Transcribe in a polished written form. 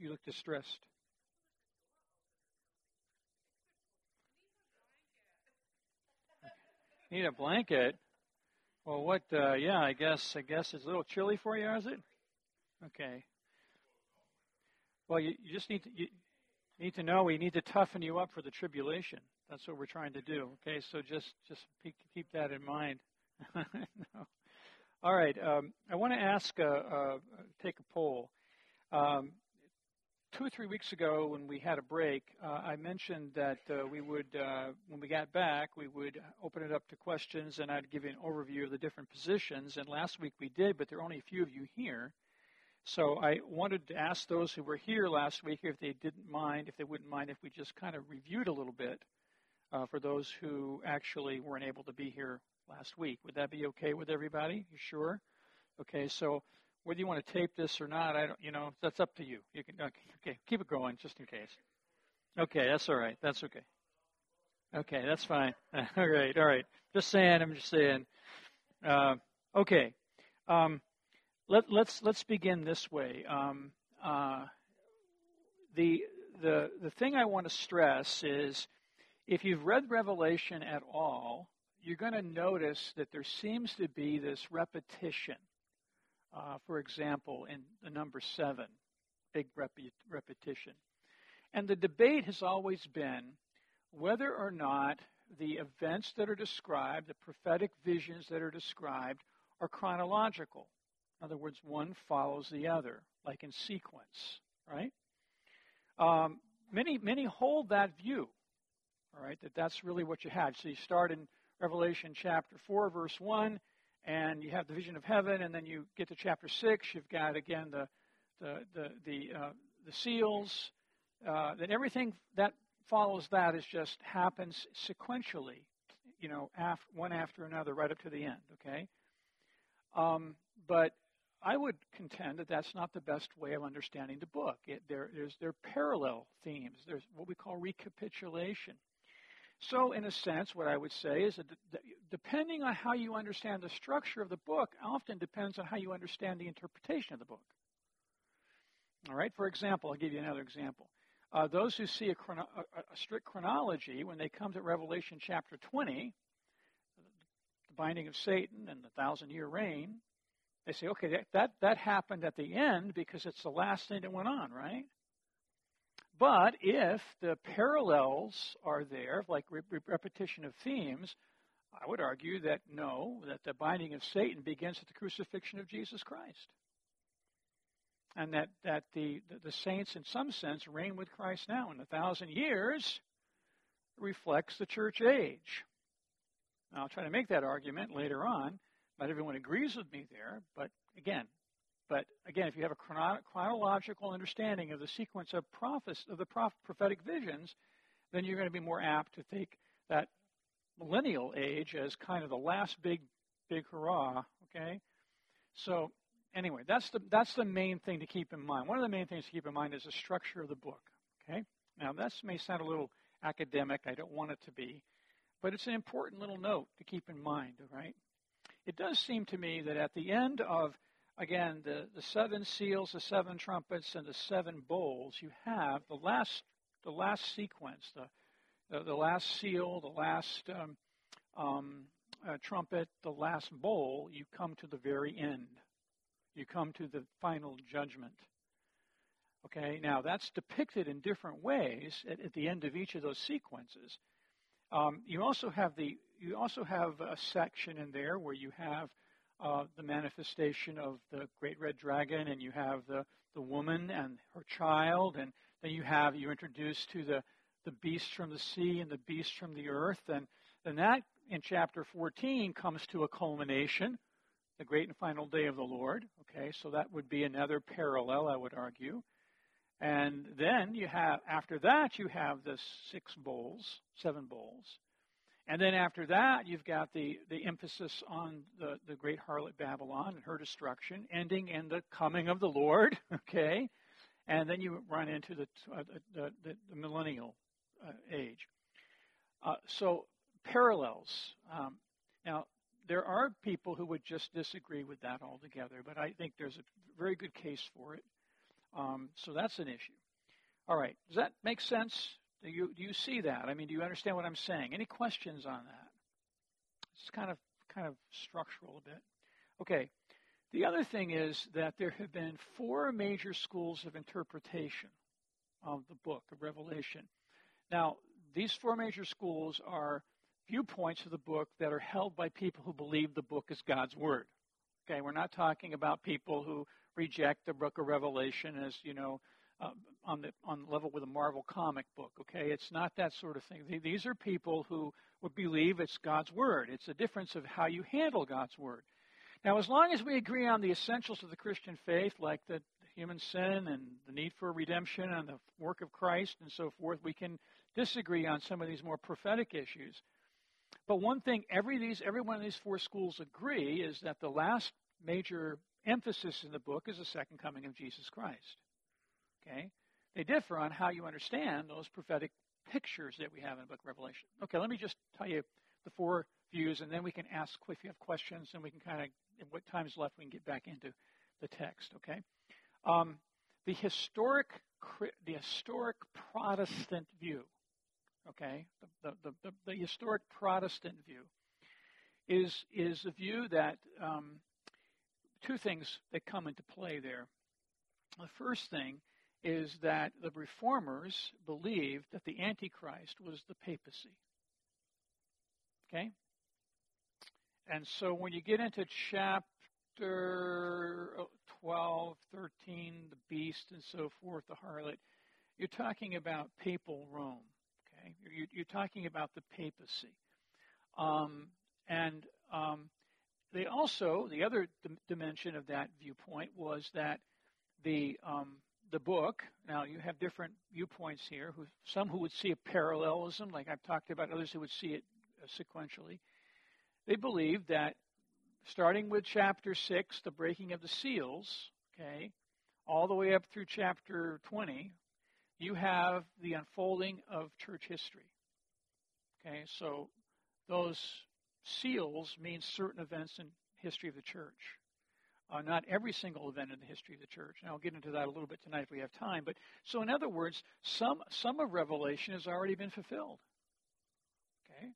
You look distressed. Need a blanket? Well, what? Yeah, I guess it's a little chilly for you, is it? Okay. Well, you just need to. Need to know we need to toughen you up for the tribulation. That's what we're trying to do. Okay, so just keep that in mind. No. All right, I want to take a poll. 2 or 3 weeks ago when we had a break, I mentioned that we would, when we got back, we would open it up to questions and I'd give you an overview of the different positions. And last week we did, but there are only a few of you here. So I wanted to ask those who were here last week if they wouldn't mind if we just kind of reviewed a little bit for those who actually weren't able to be here last week. Would that be okay with everybody? You sure? Okay, so whether you want to tape this or not, that's up to you. You can okay, keep it going just in case. Okay, that's all right. That's okay. Okay, that's fine. All right. I'm just saying. Okay. Let's begin this way. The thing I want to stress is, if you've read Revelation at all, you're going to notice that there seems to be this repetition. For example, in the number 7, big repetition, and the debate has always been whether or not the events that are described, the prophetic visions that are described, are chronological. In other words, one follows the other, like in sequence, right? Many hold that view, all right, that's really what you have. So you start in Revelation chapter 4, verse 1, and you have the vision of heaven, and then you get to chapter 6. You've got, again, the seals. Then everything that follows that is just happens sequentially, one after another, right up to the end, okay? But I would contend that that's not the best way of understanding the book. There are parallel themes. There's what we call recapitulation. So in a sense, what I would say is that depending on how you understand the structure of the book often depends on how you understand the interpretation of the book. All right, for example, I'll give you another example. Those who see a strict chronology, when they come to Revelation chapter 20, the binding of Satan and the 1,000-year reign, they say, okay, that happened at the end because it's the last thing that went on, right? But if the parallels are there, like repetition of themes, I would argue that no, that the binding of Satan begins at the crucifixion of Jesus Christ. And that the saints, in some sense, reign with Christ now. And the 1,000 years reflects the church age. Now, I'll try to make that argument later on. Not everyone agrees with me there, but again, if you have a chronological understanding of the sequence of prophetic visions, then you're going to be more apt to take that millennial age as kind of the last big hurrah. Okay, so anyway, that's the main thing to keep in mind. One of the main things to keep in mind is the structure of the book. Okay, now this may sound a little academic. I don't want it to be, but it's an important little note to keep in mind. All right. It does seem to me that at the end of, again, the 7 seals, the 7 trumpets, and the 7 bowls, you have the last sequence, the last seal, the last trumpet, the last bowl. You come to the very end. You come to the final judgment. Okay, now that's depicted in different ways at the end of each of those sequences. You also have a section in there where you have the manifestation of the great red dragon, and you have the woman and her child, and then you're introduced to the beast from the sea and the beast from the earth, and then that in chapter 14 comes to a culmination, the great and final day of the Lord. Okay, so that would be another parallel, I would argue. And then after that you have the 7 bowls. And then after that, you've got the emphasis on the great harlot Babylon and her destruction, ending in the coming of the Lord, okay? And then you run into the millennial age. So parallels. Now, there are people who would just disagree with that altogether, but I think there's a very good case for it. So that's an issue. All right. Does that make sense? Do you see that? I mean, do you understand what I'm saying? Any questions on that? It's kind of structural a bit. Okay. The other thing is that there have been 4 major schools of interpretation of the book of Revelation. Now, these 4 major schools are viewpoints of the book that are held by people who believe the book is God's word. Okay, we're not talking about people who reject the book of Revelation as, you know, on level with a Marvel comic book. Okay, it's not that sort of thing. These are people who would believe it's God's word. It's a difference of how you handle God's word. Now, as long as we agree on the essentials of the Christian faith, like the human sin and the need for redemption and the work of Christ and so forth, we can disagree on some of these more prophetic issues. But one thing every one of these 4 schools agree is that the last major emphasis in the book is the second coming of Jesus Christ. Okay? They differ on how you understand those prophetic pictures that we have in the book of Revelation. Okay, let me just tell you the 4 views, and then we can ask if you have questions, and we can kind of, at what time's left, we can get back into the text, okay? The historic Protestant view, okay? The historic Protestant view is a view that, 2 things that come into play there. The first thing is that the reformers believed that the Antichrist was the papacy, okay? And so when you get into chapter 12, 13, the beast and so forth, the harlot, you're talking about papal Rome, okay? You're talking about the papacy. They also, the other dimension of that viewpoint was that the book, now you have different viewpoints here, some who would see a parallelism, like I've talked about, others who would see it sequentially. They believed that starting with chapter 6, the breaking of the seals, okay, all the way up through chapter 20, you have the unfolding of church history. Okay, so those seals mean certain events in history of the church. Not every single event in the history of the church. And I'll get into that a little bit tonight if we have time. But so in other words, some of Revelation has already been fulfilled. Okay?